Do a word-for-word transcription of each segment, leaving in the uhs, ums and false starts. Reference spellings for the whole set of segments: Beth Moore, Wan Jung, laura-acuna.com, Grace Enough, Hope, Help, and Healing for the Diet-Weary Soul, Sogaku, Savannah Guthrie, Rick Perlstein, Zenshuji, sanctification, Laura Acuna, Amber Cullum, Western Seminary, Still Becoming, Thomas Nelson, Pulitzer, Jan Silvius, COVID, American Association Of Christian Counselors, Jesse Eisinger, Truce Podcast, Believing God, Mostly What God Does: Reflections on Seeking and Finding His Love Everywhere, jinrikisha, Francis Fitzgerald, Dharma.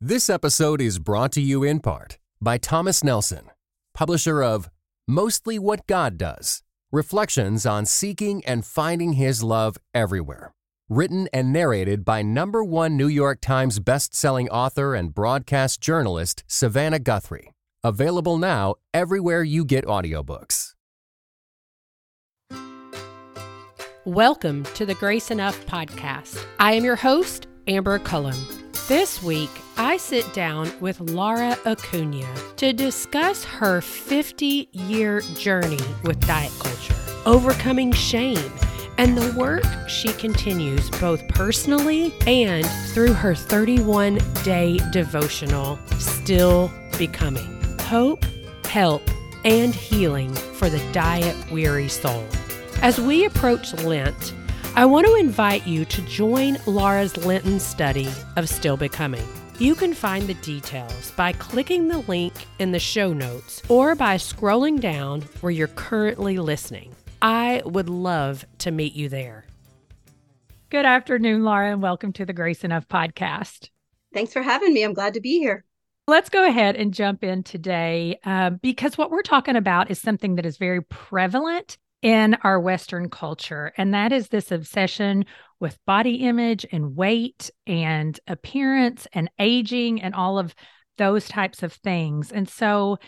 This episode is brought to you in part by Thomas Nelson, publisher of Mostly What God Does: Reflections on Seeking and Finding His Love Everywhere, written and narrated by number one New York Times bestselling author and broadcast journalist Savannah Guthrie. Available now everywhere you get audiobooks. Welcome to the Grace Enough podcast. I am your host, Amber Cullum. This week, I sit down with Laura Acuna to discuss her fifty-year journey with diet culture, overcoming shame, and the work she continues both personally and through her thirty-one day devotional, Still Becoming, Hope, Help, and Healing for the Diet-Weary Soul. As we approach Lent, I want to invite you to join Laura's Lenten study of Still Becoming. You can find the details by clicking the link in the show notes or by scrolling down where you're currently listening. I would love to meet you there. Good afternoon, Laura, and welcome to the Grace Enough podcast. Thanks for having me. I'm glad to be here. Let's go ahead and jump in today uh, because what we're talking about is something that is very prevalent in our Western culture, and that is this obsession with body image and weight and appearance and aging and all of those types of things. And so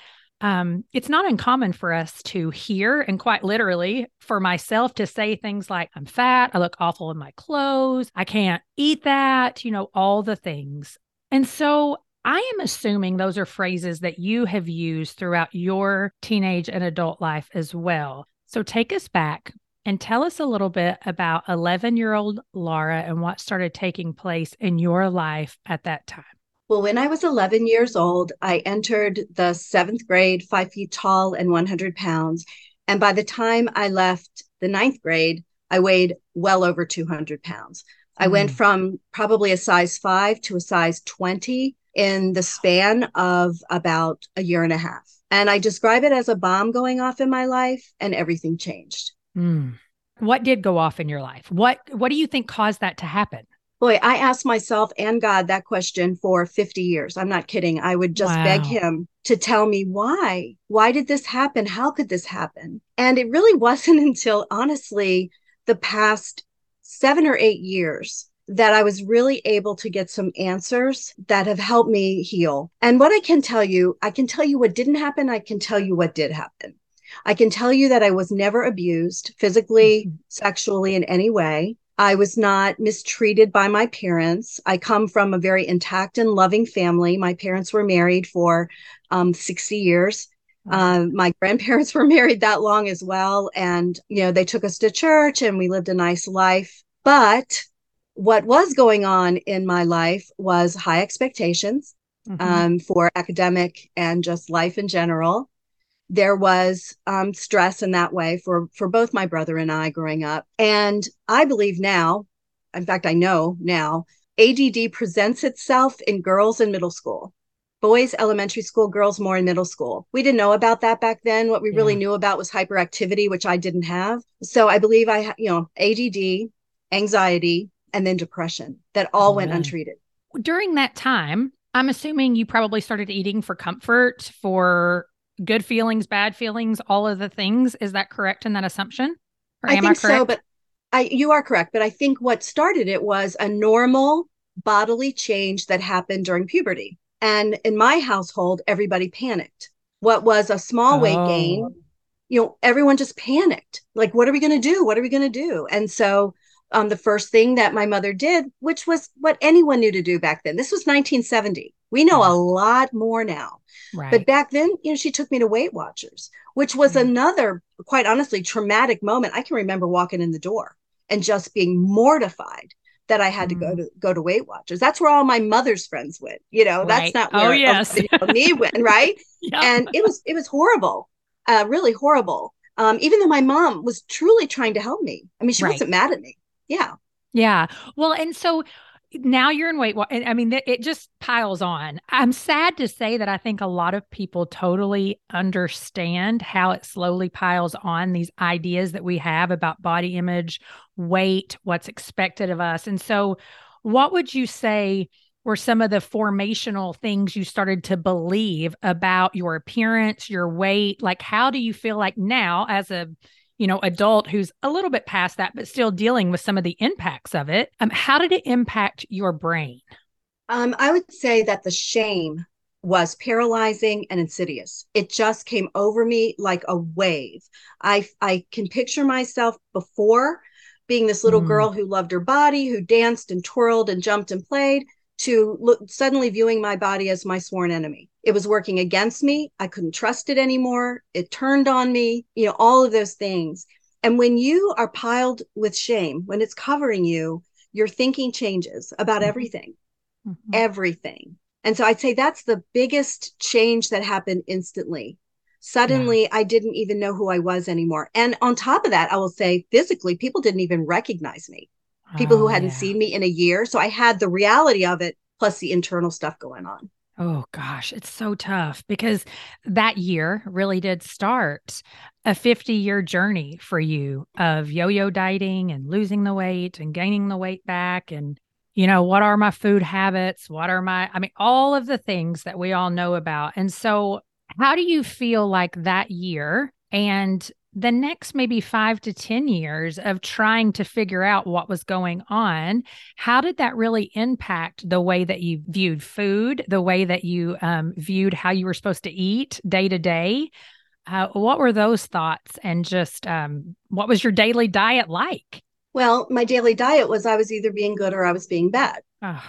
um, it's not uncommon for us to hear, and quite literally for myself to say things like, I'm fat, I look awful in my clothes, I can't eat that, you know, all the things. And so I am assuming those are phrases that you have used throughout your teenage and adult life as well. So take us back and tell us a little bit about eleven-year-old Laura and what started taking place in your life at that time. Well, when I was eleven years old, I entered the seventh grade, five feet tall and one hundred pounds. And by the time I left the ninth grade, I weighed well over two hundred pounds. Mm. I went from probably a size five to a size twenty in the span of about a year and a half. And I describe it as a bomb going off in my life, and everything changed. Mm. What did go off in your life? What What do you think caused that to happen? Boy, I asked myself and God that question for fifty years. I'm not kidding. I would just wow. beg him to tell me why. Why did this happen? How could this happen? And it really wasn't until, honestly, the past seven or eight years that I was really able to get some answers that have helped me heal. And what I can tell you, I can tell you what didn't happen. I can tell you what did happen. I can tell you that I was never abused physically, mm-hmm. sexually in any way. I was not mistreated by my parents. I come from a very intact and loving family. My parents were married for um, sixty years. Uh, my grandparents were married that long as well. And, you know, they took us to church and we lived a nice life. But what was going on in my life was high expectations mm-hmm. um, for academic and just life in general. There was um, stress in that way for, for both my brother and I growing up. And I believe now, in fact, I know now, A D D presents itself in girls in middle school. Boys, elementary school, girls more in middle school. We didn't know about that back then. What we yeah. really knew about was hyperactivity, which I didn't have. So I believe I, you know, A D D, anxiety, and then depression that all oh, went really. untreated. During that time, I'm assuming you probably started eating for comfort, for good feelings, bad feelings, all of the things. Is that correct in that assumption? Or I am think I correct? so, but I, you are correct. But I think what started it was a normal bodily change that happened during puberty. And in my household, everybody panicked. What was a small oh. weight gain, you know, everyone just panicked. Like, what are we going to do? What are we going to do? And so Um, the first thing that my mother did, which was what anyone knew to do back then. This was nineteen seventy. We know yeah. a lot more now. Right. But back then, you know, she took me to Weight Watchers, which was mm-hmm. another, quite honestly, traumatic moment. I can remember walking in the door and just being mortified that I had mm-hmm. to go to go to Weight Watchers. That's where all my mother's friends went. You know, right. that's not where oh, yes. you know, me went, right? yeah. And it was it was horrible, uh, really horrible. Um, even though my mom was truly trying to help me. I mean, she right. wasn't mad at me. Yeah. Yeah. Well, and so now you're in Weight Watchers. I mean, it just piles on. I'm sad to say that I think a lot of people totally understand how it slowly piles on, these ideas that we have about body image, weight, what's expected of us. And so what would you say were some of the formational things you started to believe about your appearance, your weight? Like, how do you feel like now as a, you know, adult who's a little bit past that, but still dealing with some of the impacts of it? Um, how did it impact your brain? Um, I would say that the shame was paralyzing and insidious. It just came over me like a wave. I I can picture myself before being this little mm. girl who loved her body, who danced and twirled and jumped and played, to look, suddenly viewing my body as my sworn enemy. It was working against me. I couldn't trust it anymore. It turned on me, you know, all of those things. And when you are piled with shame, when it's covering you, your thinking changes about mm-hmm. everything, mm-hmm. everything. And so I'd say that's the biggest change that happened instantly. Suddenly, yeah. I didn't even know who I was anymore. And on top of that, I will say physically, people didn't even recognize me. People oh, who hadn't yeah. seen me in a year. So I had the reality of it, plus the internal stuff going on. Oh gosh, it's so tough because that year really did start a fifty year journey for you of yo-yo dieting and losing the weight and gaining the weight back. And, you know, what are my food habits? What are my, I mean, all of the things that we all know about. And so how do you feel like that year and the next maybe five to ten years of trying to figure out what was going on, how did that really impact the way that you viewed food, the way that you um, viewed how you were supposed to eat day to day? Uh, what were those thoughts and just um, what was your daily diet like? Well, my daily diet was I was either being good or I was being bad. Oh.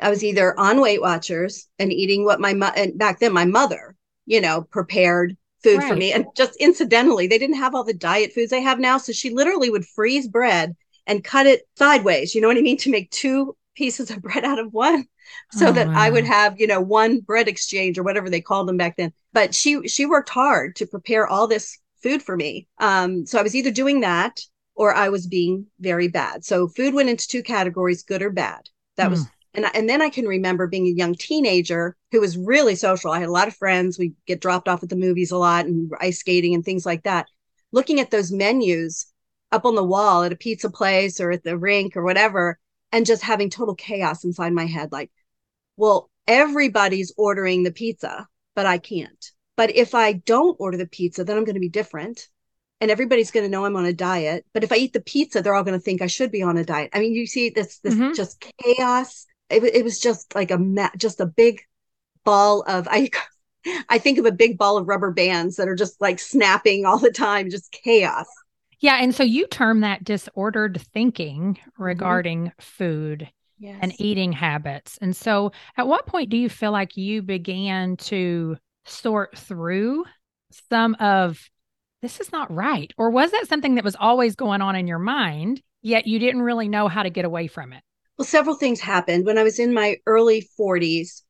I was either on Weight Watchers and eating what my mo- and back then my mother, you know, prepared food right. for me. And just incidentally, they didn't have all the diet foods they have now. So she literally would freeze bread and cut it sideways. You know what I mean? To make two pieces of bread out of one so oh, that wow. I would have, you know, one bread exchange or whatever they called them back then. But she, she worked hard to prepare all this food for me. Um, so I was either doing that or I was being very bad. So food went into two categories, good or bad. That mm. was And, and then I can remember being a young teenager who was really social. I had a lot of friends. We get dropped off at the movies a lot and ice skating and things like that. Looking at those menus up on the wall at a pizza place or at the rink or whatever, and just having total chaos inside my head. Like, well, everybody's ordering the pizza, but I can't. But if I don't order the pizza, then I'm going to be different. And everybody's going to know I'm on a diet. But if I eat the pizza, they're all going to think I should be on a diet. I mean, you see this, this mm-hmm. just chaos. It, it was just like a ma- just a big ball of I I think of a big ball of rubber bands that are just like snapping all the time, just chaos. Yeah, and so you term that disordered thinking regarding mm-hmm. food yes. and eating habits. And so at what point do you feel like you began to sort through some of this is not right? Or was that something that was always going on in your mind, yet you didn't really know how to get away from it? Well, several things happened. When I was in my early forties,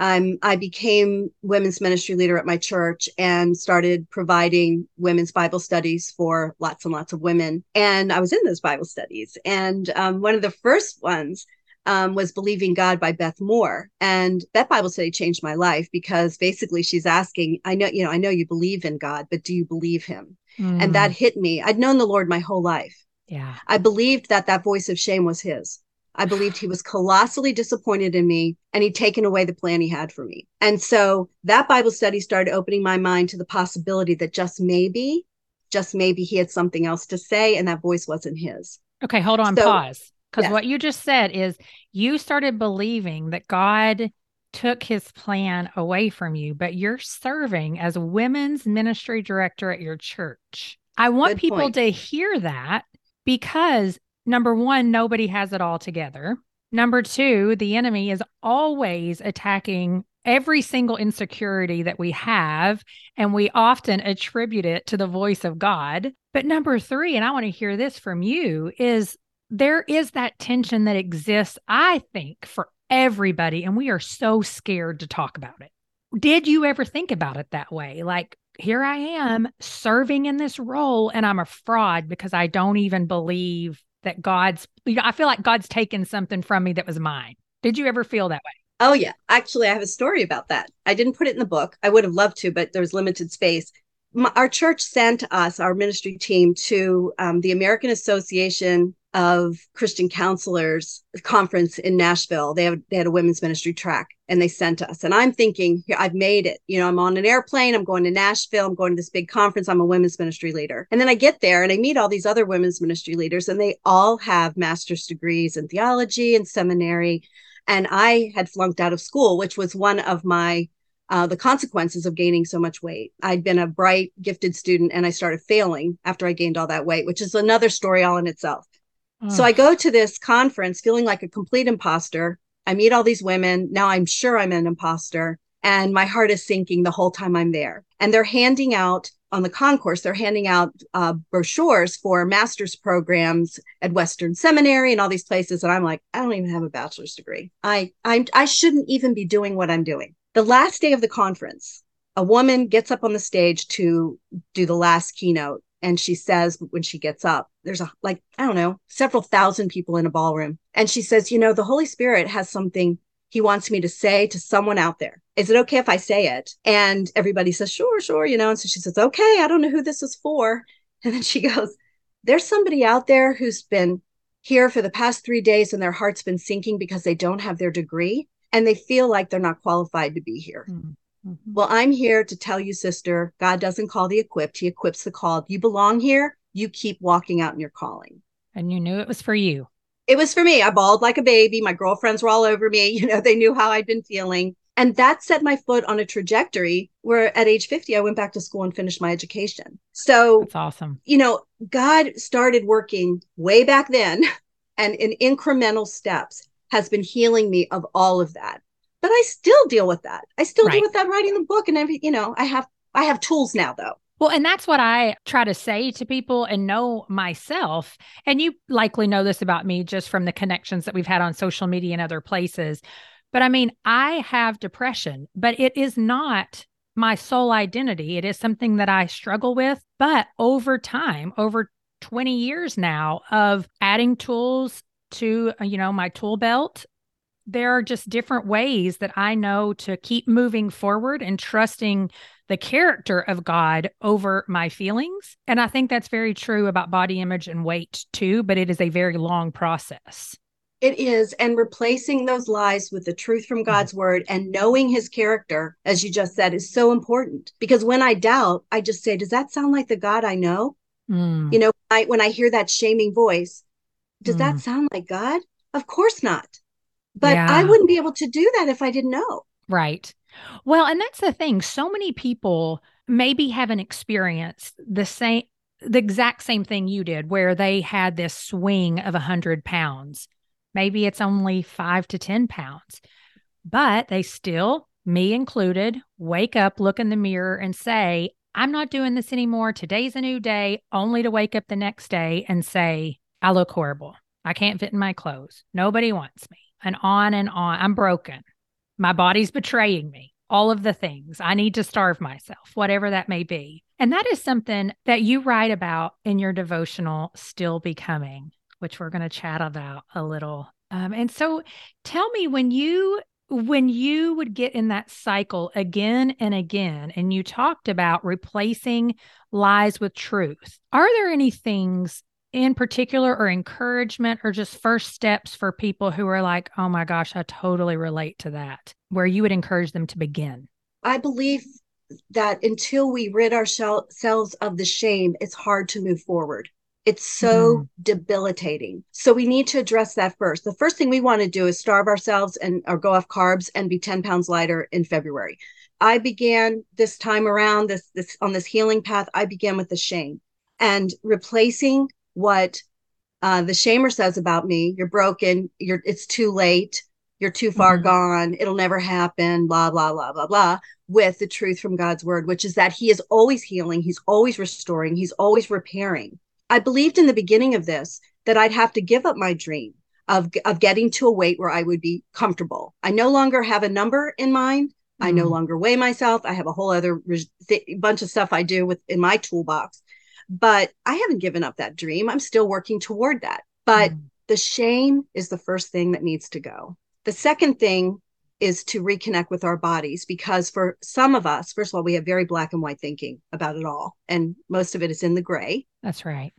um, I became women's ministry leader at my church and started providing women's Bible studies for lots and lots of women. And I was in those Bible studies. And um, one of the first ones um, was Believing God by Beth Moore. And that Bible study changed my life because basically she's asking, I know, you know, I know you believe in God, but do you believe him? Mm. And that hit me. I'd known the Lord my whole life. Yeah, I believed that that voice of shame was his. I believed he was colossally disappointed in me and he'd taken away the plan he had for me. And so that Bible study started opening my mind to the possibility that just maybe, just maybe he had something else to say and that voice wasn't his. Okay, hold on, so, pause. Because yes. what you just said is you started believing that God took his plan away from you, but you're serving as women's ministry director at your church. I want Good people point. to hear that because number one, nobody has it all together. Number two, the enemy is always attacking every single insecurity that we have, and we often attribute it to the voice of God. But number three, and I want to hear this from you, is there is that tension that exists, I think, for everybody, and we are so scared to talk about it. Did you ever think about it that way? Like, here I am serving in this role, and I'm a fraud because I don't even believe that God's, you know, I feel like God's taken something from me that was mine. Did you ever feel that way? Oh yeah. Actually, I have a story about that. I didn't put it in the book. I would have loved to, but there was limited space. My, our church sent us, our ministry team, to um, the American Association of Christian Counselors conference in Nashville. They have, they had a women's ministry track, and they sent us. And I'm thinking, here, I've made it. You know, I'm on an airplane. I'm going to Nashville. I'm going to this big conference. I'm a women's ministry leader. And then I get there and I meet all these other women's ministry leaders, and they all have master's degrees in theology and seminary. And I had flunked out of school, which was one of my Uh, the consequences of gaining so much weight. I'd been a bright, gifted student, and I started failing after I gained all that weight, which is another story all in itself. Oh. So I go to this conference feeling like a complete imposter. I meet all these women. Now I'm sure I'm an imposter, and my heart is sinking the whole time I'm there. And they're handing out on the concourse, they're handing out uh, brochures for master's programs at Western Seminary and all these places. And I'm like, I don't even have a bachelor's degree. I I'm, I shouldn't even be doing what I'm doing. The last day of the conference, a woman gets up on the stage to do the last keynote. And she says, when she gets up, there's a, like, I don't know, several thousand people in a ballroom. And she says, you know, the Holy Spirit has something he wants me to say to someone out there. Is it okay if I say it? And everybody says, sure, sure. You know, and so she says, okay, I don't know who this is for. And then she goes, there's somebody out there who's been here for the past three days and their heart's been sinking because they don't have their degree. And they feel like they're not qualified to be here. Mm-hmm. Well, I'm here to tell you, sister, God doesn't call the equipped. He equips the called. You belong here. You keep walking out in your calling. And you knew it was for you. It was for me. I bawled like a baby. My girlfriends were all over me. You know, they knew how I'd been feeling. And that set my foot on a trajectory where at age fifty, I went back to school and finished my education. So that's awesome. You know, God started working way back then and in incremental steps has been healing me of all of that. But I still deal with that. I still right. deal with that writing the book and every, you know, I have, I have tools now though. Well, and that's what I try to say to people and know myself. And you likely know this about me just from the connections that we've had on social media and other places. But I mean, I have depression, but it is not my sole identity. It is something that I struggle with, but over time, over twenty years now of adding tools to, you know, my tool belt, there are just different ways that I know to keep moving forward and trusting the character of God over my feelings. And I think that's very true about body image and weight too, but it is a very long process. It is. And replacing those lies with the truth from God's word and knowing his character, as you just said, is so important. Because when I doubt, I just say, does that sound like the God I know? Mm. You know, I, when I hear that shaming voice, does mm. that sound like God? Of course not. But yeah. I wouldn't be able to do that if I didn't know. Right. Well, and that's the thing. So many people maybe haven't experienced the same, the exact same thing you did, where they had this swing of one hundred pounds. Maybe it's only five to ten pounds, but they still, me included, wake up, look in the mirror and say, I'm not doing this anymore. Today's a new day, only to wake up the next day and say, I look horrible. I can't fit in my clothes. Nobody wants me. And on and on. I'm broken. My body's betraying me. All of the things. I need to starve myself, whatever that may be. And that is something that you write about in your devotional, Still Becoming, which we're going to chat about a little. Um, and so tell me, when you when you would get in that cycle again and again, and you talked about replacing lies with truth, are there any things in particular or encouragement or just first steps for people who are like, oh my gosh, I totally relate to that, where you would encourage them to begin? I believe that until we rid ourselves of the shame, it's hard to move forward. It's so mm. debilitating. So we need to address that first. The first thing we want to do is starve ourselves and or go off carbs and be ten pounds lighter in February. I began this time around this this on this healing path. I began with the shame and replacing what uh, the shamer says about me. You're broken. You're, it's too late. You're too far mm-hmm. gone. It'll never happen. Blah, blah, blah, blah, blah. With the truth from God's word, which is that he is always healing. He's always restoring. He's always repairing. I believed in the beginning of this that I'd have to give up my dream of, of getting to a weight where I would be comfortable. I no longer have a number in mind. Mm-hmm. I no longer weigh myself. I have a whole other re- th- bunch of stuff I do with in my toolbox. But I haven't given up that dream. I'm still working toward that. But mm. the shame is the first thing that needs to go. The second thing is to reconnect with our bodies, because for some of us, first of all, we have very black and white thinking about it all. And most of it is in the gray. That's right.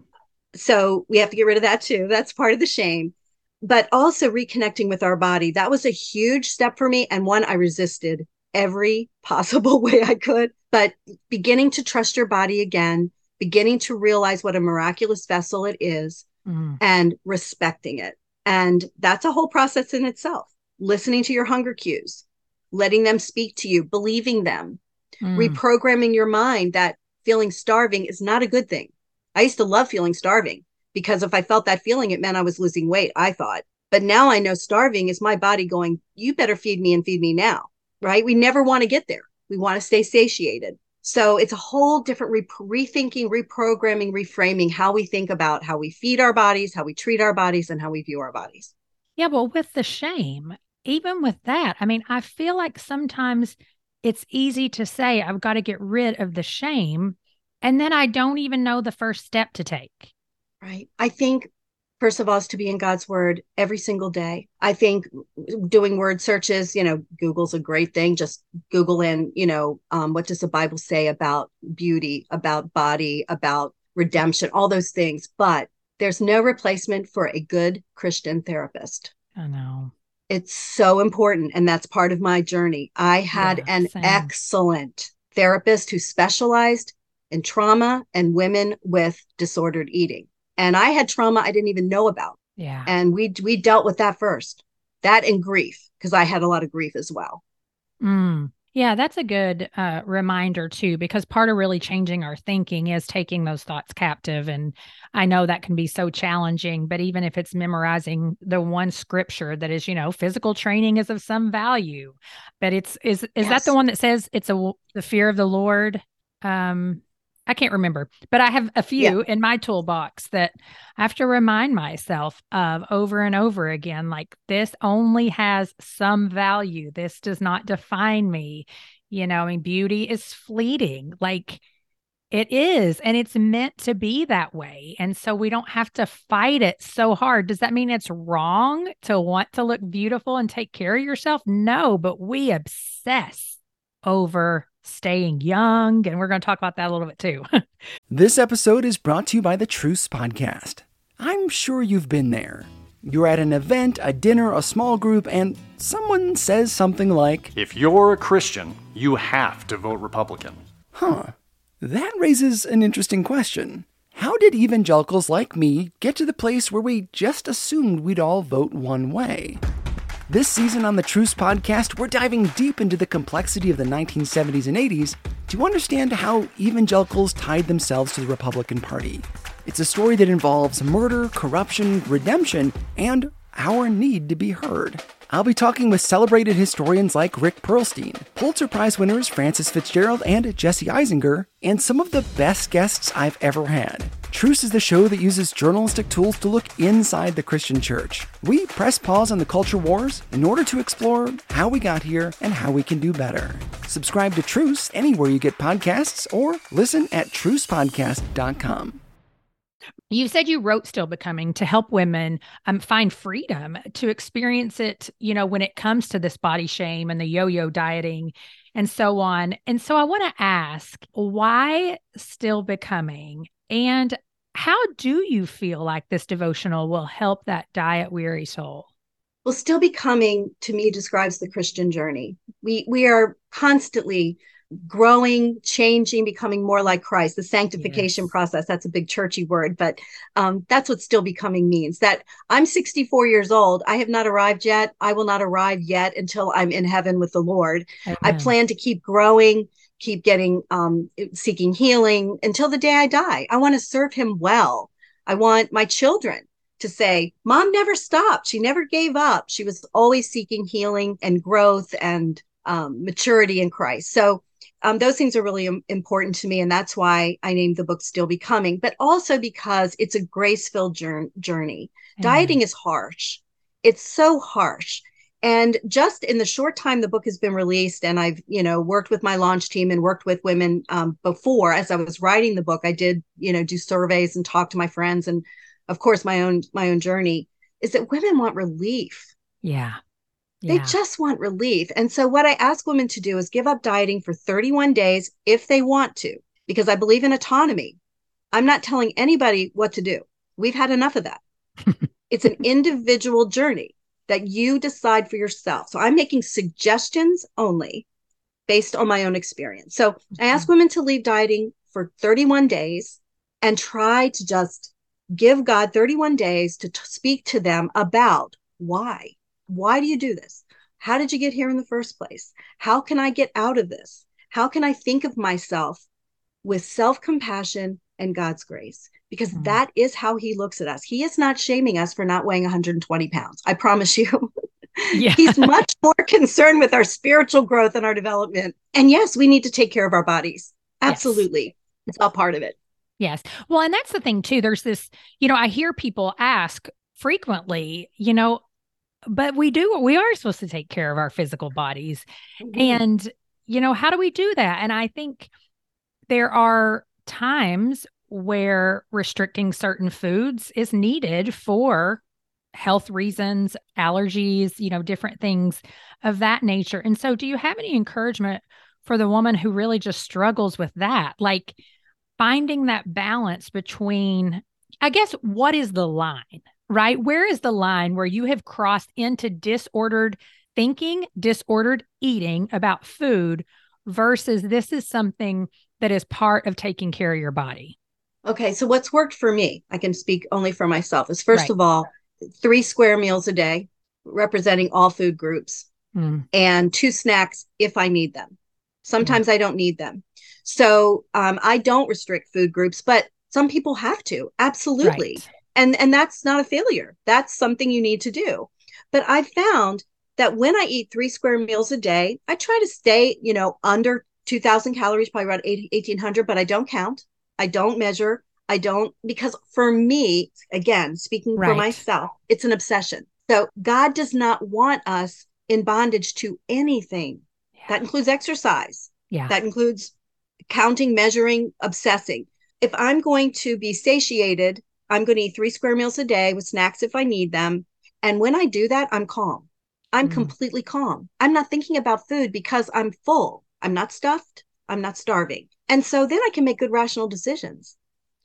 So we have to get rid of that too. That's part of the shame. But also reconnecting with our body. That was a huge step for me, and one I resisted every possible way I could. But beginning to trust your body again, beginning to realize what a miraculous vessel it is, mm. and respecting it. And that's a whole process in itself. Listening to your hunger cues, letting them speak to you, believing them, mm. reprogramming your mind that feeling starving is not a good thing. I used to love feeling starving. Because if I felt that feeling, it meant I was losing weight, I thought. But now I know starving is my body going, you better feed me and feed me now, right? We never want to get there. We want to stay satiated. So it's a whole different re- rethinking, reprogramming, reframing how we think about how we feed our bodies, how we treat our bodies, and how we view our bodies. Yeah, well, with the shame, even with that, I mean, I feel like sometimes it's easy to say, I've got to get rid of the shame. And then I don't even know the first step to take. Right. I think, first of all, is to be in God's word every single day. I think doing word searches, you know, Google's a great thing. Just Google in, you know, um, what does the Bible say about beauty, about body, about redemption, all those things. But there's no replacement for a good Christian therapist. I know. It's so important. And that's part of my journey. I had yeah, an same. excellent therapist who specialized in trauma and women with disordered eating. And I had trauma I didn't even know about. Yeah. And we we dealt with that first. That and grief, because I had a lot of grief as well. Mm. Yeah, that's a good uh, reminder, too, because part of really changing our thinking is taking those thoughts captive. And I know that can be so challenging. But even if it's memorizing the one scripture that is, you know, physical training is of some value. But it's is is yes. that the one that says it's a the fear of the Lord? Um I can't remember, but I have a few yeah. in my toolbox that I have to remind myself of over and over again, like this only has some value. This does not define me. You know, I mean, beauty is fleeting, like it is, and it's meant to be that way. And so we don't have to fight it so hard. Does that mean it's wrong to want to look beautiful and take care of yourself? No, but we obsess over staying young. And we're going to talk about that a little bit too. This episode is brought to you by the Truce Podcast. I'm sure you've been there. You're at an event, a dinner, a small group, and someone says something like, if you're a Christian, you have to vote Republican. Huh. That raises an interesting question. How did evangelicals like me get to the place where we just assumed we'd all vote one way? This season on the Truce Podcast, we're diving deep into the complexity of the nineteen seventies and eighties to understand how evangelicals tied themselves to the Republican Party. It's a story that involves murder, corruption, redemption, and our need to be heard. I'll be talking with celebrated historians like Rick Perlstein, Pulitzer Prize winners Francis Fitzgerald and Jesse Eisinger, and some of the best guests I've ever had. Truce is the show that uses journalistic tools to look inside the Christian church. We press pause on the culture wars in order to explore how we got here and how we can do better. Subscribe to Truce anywhere you get podcasts or listen at truce podcast dot com. You said you wrote Still Becoming to help women um, find freedom to experience it, you know, when it comes to this body shame and the yo-yo dieting and so on. And so I want to ask, why Still Becoming? And how do you feel like this devotional will help that diet-weary soul? Well, Still Becoming, to me, describes the Christian journey. We we are constantly growing, changing, becoming more like Christ, the sanctification yes. process. That's a big churchy word, but um, that's what Still Becoming means, that I'm sixty-four years old. I have not arrived yet. I will not arrive yet until I'm in heaven with the Lord. Amen. I plan to keep growing, keep getting, um, seeking healing until the day I die. I want to serve him well. I want my children to say, Mom never stopped. She never gave up. She was always seeking healing and growth and um, maturity in Christ. So um, those things are really important to me. And that's why I named the book Still Becoming, but also because it's a grace-filled journey. Mm. Dieting is harsh. It's so harsh. And just in the short time the book has been released, and I've, you know, worked with my launch team and worked with women um, before, as I was writing the book, I did, you know, do surveys and talk to my friends. And of course, my own, my own journey is that women want relief. Yeah. yeah. They just want relief. And so what I ask women to do is give up dieting for thirty-one days if they want to, because I believe in autonomy. I'm not telling anybody what to do. We've had enough of that. It's an individual journey that you decide for yourself. So I'm making suggestions only based on my own experience. So I ask women to leave dieting for thirty-one days and try to just give God thirty-one days to t- speak to them about why. Why do you do this? How did you get here in the first place? How can I get out of this? How can I think of myself with self-compassion and God's grace? Because mm-hmm. that is how he looks at us. He is not shaming us for not weighing one hundred twenty pounds. I promise you. Yeah. He's much more concerned with our spiritual growth and our development. And yes, we need to take care of our bodies. Absolutely. Yes. It's all part of it. Yes. Well, and that's the thing too. There's this, you know, I hear people ask frequently, you know, but we do, we are supposed to take care of our physical bodies. Mm-hmm. And, you know, how do we do that? And I think there are times where restricting certain foods is needed for health reasons, allergies, you know, different things of that nature. And so do you have any encouragement for the woman who really just struggles with that? Like finding that balance between, I guess, what is the line, right? Where is the line where you have crossed into disordered thinking, disordered eating about food versus this is something that is part of taking care of your body? Okay. So what's worked for me, I can speak only for myself, is first right. of all, three square meals a day, representing all food groups, mm. and two snacks if I need them. Sometimes mm. I don't need them. So um, I don't restrict food groups, but some people have to. Absolutely. Right. And, and that's not a failure. That's something you need to do. But I found that when I eat three square meals a day, I try to stay, you know, under two thousand calories, probably around eighteen hundred, but I don't count. I don't measure. I don't, because for me, again, speaking right. for myself, it's an obsession. So God does not want us in bondage to anything. Yeah. That includes exercise. Yeah. That includes counting, measuring, obsessing. If I'm going to be satiated, I'm going to eat three square meals a day with snacks if I need them. And when I do that, I'm calm. I'm mm. completely calm. I'm not thinking about food because I'm full. I'm not stuffed. I'm not starving. And so then I can make good rational decisions.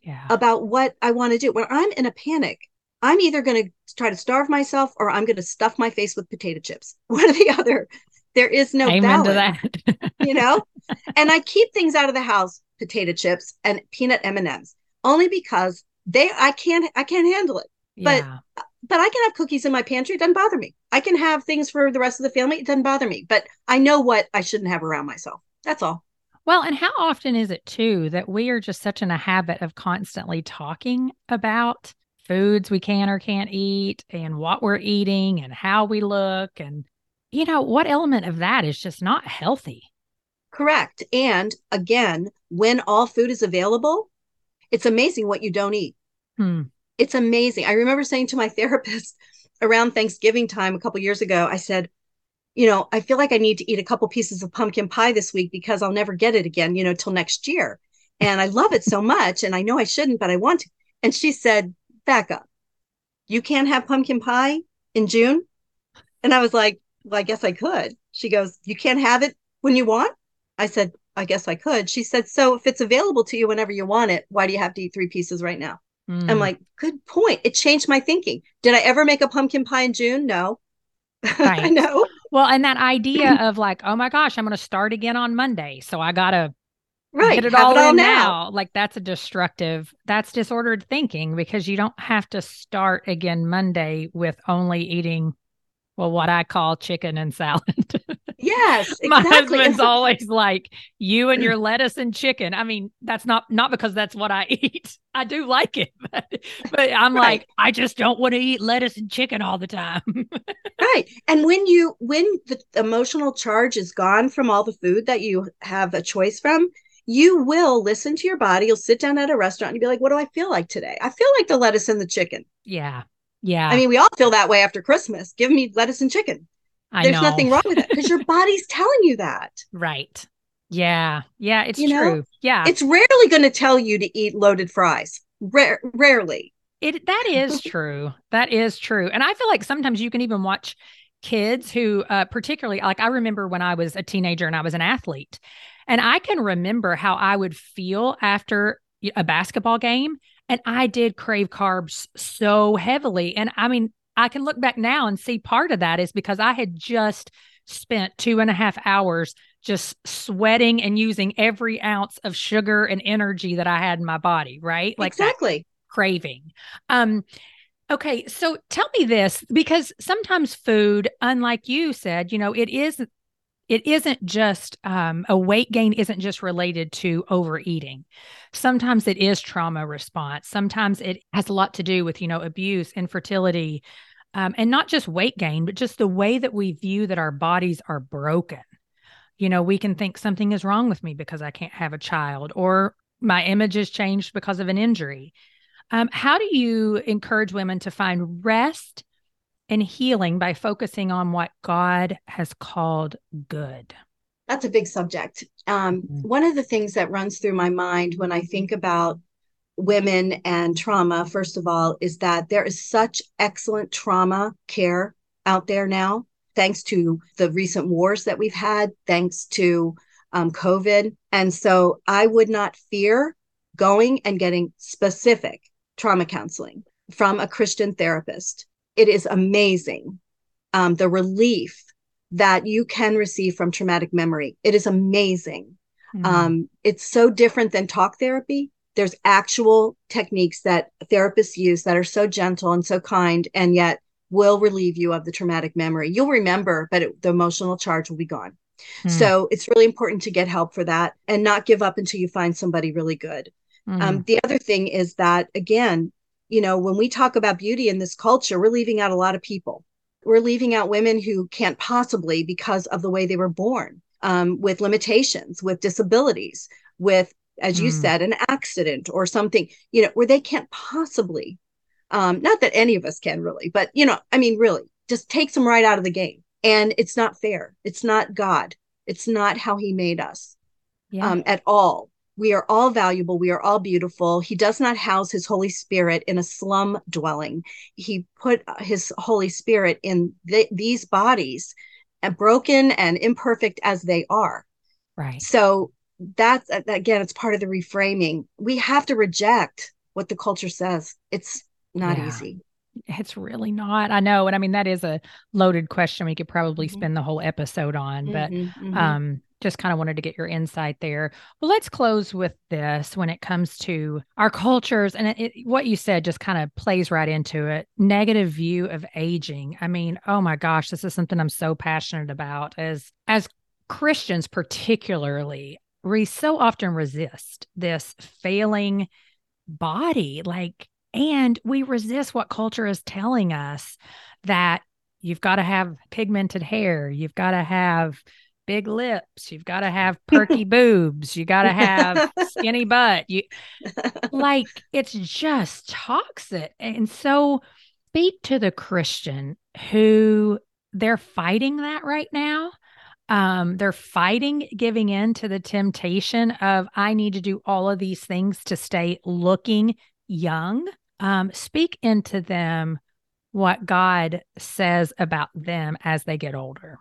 Yeah. About what I want to do. When I'm in a panic, I'm either going to try to starve myself or I'm going to stuff my face with potato chips. One or the other. There is no balance. Amen to that. You know? And I keep things out of the house, potato chips and peanut M and M's, only because they I can't I can't handle it. Yeah. But but I can have cookies in my pantry. It doesn't bother me. I can have things for the rest of the family. It doesn't bother me. But I know what I shouldn't have around myself. That's all. Well, and how often is it too that we are just such in a habit of constantly talking about foods we can or can't eat and what we're eating and how we look and, you know, what element of that is just not healthy? Correct. And again, when all food is available, it's amazing what you don't eat. Hmm. It's amazing. I remember saying to my therapist around Thanksgiving time a couple years ago, I said, you know, I feel like I need to eat a couple pieces of pumpkin pie this week because I'll never get it again, you know, till next year. And I love it so much. And I know I shouldn't, but I want to. And she said, back up. You can't have pumpkin pie in June? And I was like, well, I guess I could. She goes, you can't have it when you want? I said, I guess I could. She said, so if it's available to you whenever you want it, why do you have to eat three pieces right now? Mm. I'm like, good point. It changed my thinking. Did I ever make a pumpkin pie in June? No. Right. I know. Well, and that idea of like, oh my gosh, I'm going to start again on Monday. So I got to right. get it all, it all in now. now. Like that's a destructive, that's disordered thinking because you don't have to start again Monday with only eating, well, what I call chicken and salad. Yes, exactly. My husband's so, always like, you and your lettuce and chicken. I mean, that's not, not because that's what I eat. I do like it, but, but I'm right. like, I just don't want to eat lettuce and chicken all the time. Right. And when you, when the emotional charge is gone from all the food that you have a choice from, you will listen to your body. You'll sit down at a restaurant and you'll be like, what do I feel like today? I feel like the lettuce and the chicken. Yeah. Yeah. I mean, we all feel that way after Christmas. Give me lettuce and chicken. I There's know. nothing wrong with that because your body's telling you that. Right. Yeah. Yeah. It's you true. Know? Yeah. It's rarely going to tell you to eat loaded fries. Rare, rarely. It That is true. That is true. And I feel like sometimes you can even watch kids who uh, particularly like I remember when I was a teenager and I was an athlete and I can remember how I would feel after a basketball game. And I did crave carbs so heavily. And I mean, I can look back now and see part of that is because I had just spent two and a half hours just sweating and using every ounce of sugar and energy that I had in my body, right? Like exactly. Craving. Um, okay. So tell me this, because sometimes food, unlike you said, you know, it is, it isn't just, um, a weight gain isn't just related to overeating. Sometimes it is trauma response. Sometimes it has a lot to do with, you know, abuse, infertility, um, and not just weight gain, but just the way that we view that our bodies are broken. You know, we can think something is wrong with me because I can't have a child, or my image is changed because of an injury. Um, how do you encourage women to find rest and healing by focusing on what God has called good? That's a big subject. Um, mm-hmm. One of the things that runs through my mind when I think about women and trauma, first of all, is that there is such excellent trauma care out there now, thanks to the recent wars that we've had, thanks to um, COVID. And so I would not fear going and getting specific trauma counseling from a Christian therapist. It is amazing, um, the relief that you can receive from traumatic memory. It is amazing. Mm-hmm. Um, it's so different than talk therapy. There's actual techniques that therapists use that are so gentle and so kind, and yet will relieve you of the traumatic memory. You'll remember, but it, the emotional charge will be gone. Mm. So it's really important to get help for that and not give up until you find somebody really good. Mm. Um, the other thing is that, again, you know, when we talk about beauty in this culture, we're leaving out a lot of people. We're leaving out women who can't possibly, because of the way they were born, um, with limitations, with disabilities, with, as you mm. said, an accident or something, you know, where they can't possibly, um, not that any of us can really, but, you know, I mean, really just takes them right out of the game. And it's not fair. It's not God. It's not how he made us yeah. um, at all. We are all valuable. We are all beautiful. He does not house his Holy Spirit in a slum dwelling. He put his Holy Spirit in th- these bodies, and broken and imperfect as they are. Right. So that's, again, it's part of the reframing. We have to reject what the culture says. It's not yeah. easy. It's really not. I know. And I mean, that is a loaded question we could probably mm-hmm. spend the whole episode on, but mm-hmm, mm-hmm. um, just kind of wanted to get your insight there. Well, let's close with this when it comes to our cultures. And it, it, what you said just kind of plays right into it. Negative view of aging. I mean, oh my gosh, this is something I'm so passionate about as, as Christians, particularly. We so often resist this failing body, like, and we resist what culture is telling us, that you've got to have pigmented hair, you've got to have big lips, you've got to have perky boobs, you got to have skinny butt. You, like, it's just toxic. And so speak to the Christian who they're fighting that right now. Um, they're fighting giving in to the temptation of, I need to do all of these things to stay looking young. Um, speak into them what God says about them as they get older.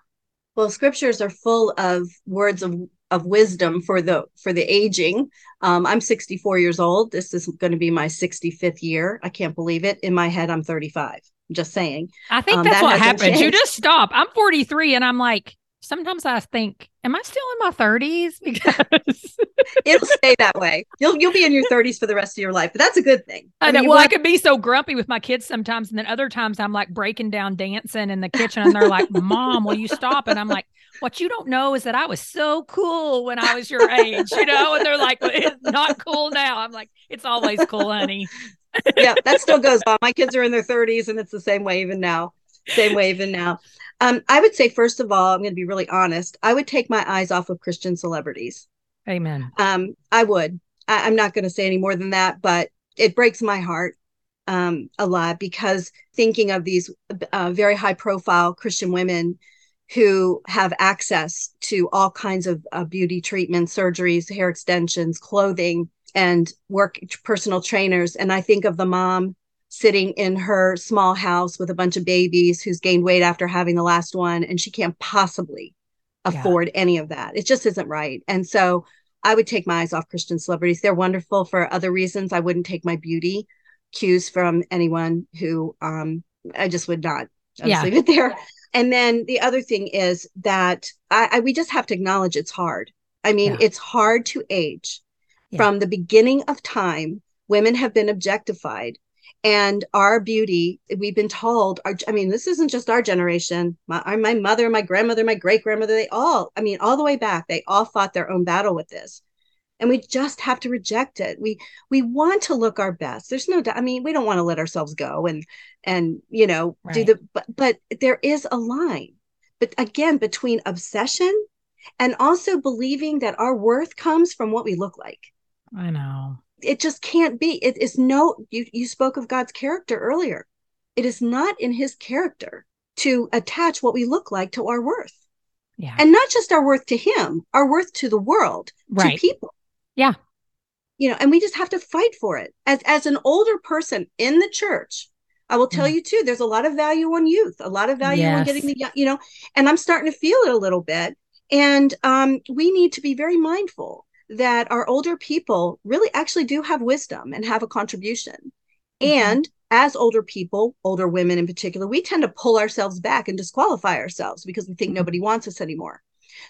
Well, scriptures are full of words of, of wisdom for the for the aging. Um, I'm sixty-four years old. This is going to be my sixty-fifth year. I can't believe it. In my head, I'm thirty-five. I'm just saying. I think um, that's that what happens. Changed. You just stop. I'm forty-three, and I'm like, sometimes I think, am I still in my thirties? Because it'll stay that way. You'll you'll be in your thirties for the rest of your life, but that's a good thing. I, I know. Mean, well, want- I could be so grumpy with my kids sometimes, and then other times I'm like breaking down dancing in the kitchen, and they're like, "Mom, will you stop?" And I'm like, "What you don't know is that I was so cool when I was your age, you know." And they're like, well, "It's not cool now." I'm like, "It's always cool, honey." Yeah, that still goes on. My kids are in their thirties, and it's the same way even now. Same way even now. Um, I would say, first of all, I'm going to be really honest. I would take my eyes off of Christian celebrities. Amen. Um, I would. I, I'm not going to say any more than that, but it breaks my heart um, a lot, because thinking of these uh, very high profile Christian women who have access to all kinds of uh, beauty treatments, surgeries, hair extensions, clothing, and work personal trainers. And I think of the mom sitting in her small house with a bunch of babies who's gained weight after having the last one, and she can't possibly afford yeah. any of that. It just isn't right. And so I would take my eyes off Christian celebrities. They're wonderful for other reasons. I wouldn't take my beauty cues from anyone who um, I just would not. I'll yeah. just leave it there. And then the other thing is that I, I we just have to acknowledge it's hard. I mean, yeah. it's hard to age. Yeah. From the beginning of time, women have been objectified. And our beauty, we've been told, our, I mean, this isn't just our generation. My, my mother, my grandmother, my great-grandmother, they all, I mean, all the way back, they all fought their own battle with this. And we just have to reject it. We we want to look our best. There's no doubt. I mean, we don't want to let ourselves go and, and you know, right. do the, but, but there is a line. But again, between obsession and also believing that our worth comes from what we look like. I know. It just can't be. It is no, you, you spoke of God's character earlier. It is not in his character to attach what we look like to our worth. Yeah. And not just our worth to him, our worth to the world, right. to people. Yeah. You know, and we just have to fight for it. As as an older person in the church, I will tell mm. you too, there's a lot of value on youth, a lot of value yes. on getting the young, you know, and I'm starting to feel it a little bit. And um, we need to be very mindful that our older people really actually do have wisdom and have a contribution. Mm-hmm. And as older people, older women in particular, we tend to pull ourselves back and disqualify ourselves because we think mm-hmm. nobody wants us anymore.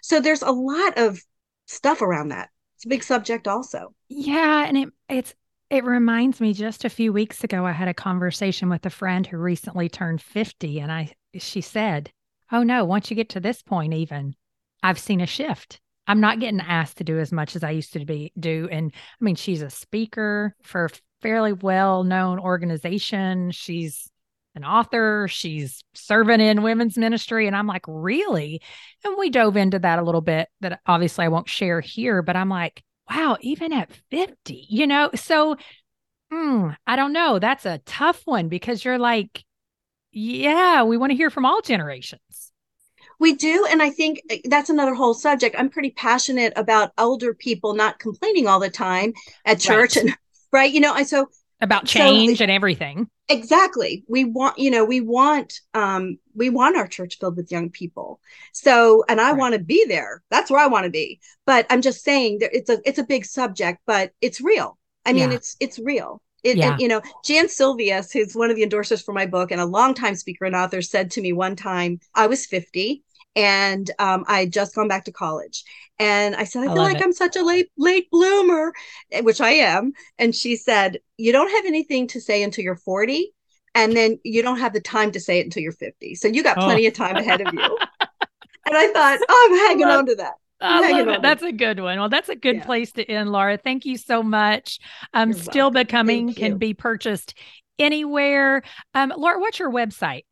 So there's a lot of stuff around that. It's a big subject also. Yeah. And it, it's, it reminds me just a few weeks ago, I had a conversation with a friend who recently turned fifty. And I, she said, oh no, once you get to this point, even I've seen a shift. I'm not getting asked to do as much as I used to be do. And I mean, she's a speaker for a fairly well-known organization. She's an author. She's serving in women's ministry. And I'm like, really? And we dove into that a little bit that obviously I won't share here, but I'm like, wow, even at fifty, you know? So mm, I don't know. That's a tough one because you're like, yeah, we want to hear from all generations. We do. And I think that's another whole subject. I'm pretty passionate about older people not complaining all the time at church. Right. And right. You know, and so about change so, and everything. Exactly. We want, you know, we want, um, we want our church filled with young people. So, and I right. want to be there. That's where I want to be. But I'm just saying that it's a, it's a big subject, but it's real. I mean, yeah. it's, it's real. It, yeah. and, you know, Jan Silvius, who's one of the endorsers for my book and a longtime speaker and author, said to me one time, I was fifty. And um, I had just gone back to college. And I said, I, I feel like it. I'm such a late late bloomer, which I am. And she said, you don't have anything to say until you're forty. And then you don't have the time to say it until you're fifty. So you got oh. plenty of time ahead of you. And I thought, oh, I'm hanging love, on to that. I'm I love it. That's a good one. Well, that's a good yeah. place to end, Laura. Thank you so much. Um, you're Still welcome. Becoming Thank can you. Be purchased anywhere. Um, Laura, what's your website?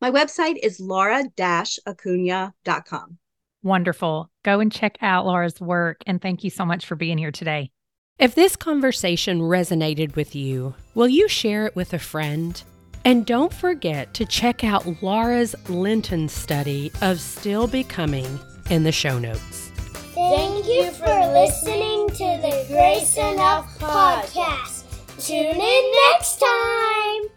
My website is laura dash acuna dot com. Wonderful. Go and check out Laura's work. And thank you so much for being here today. If this conversation resonated with you, will you share it with a friend? And don't forget to check out Laura's Lenten study of Still Becoming in the show notes. Thank you for listening to the Grace Enough podcast. Tune in next time.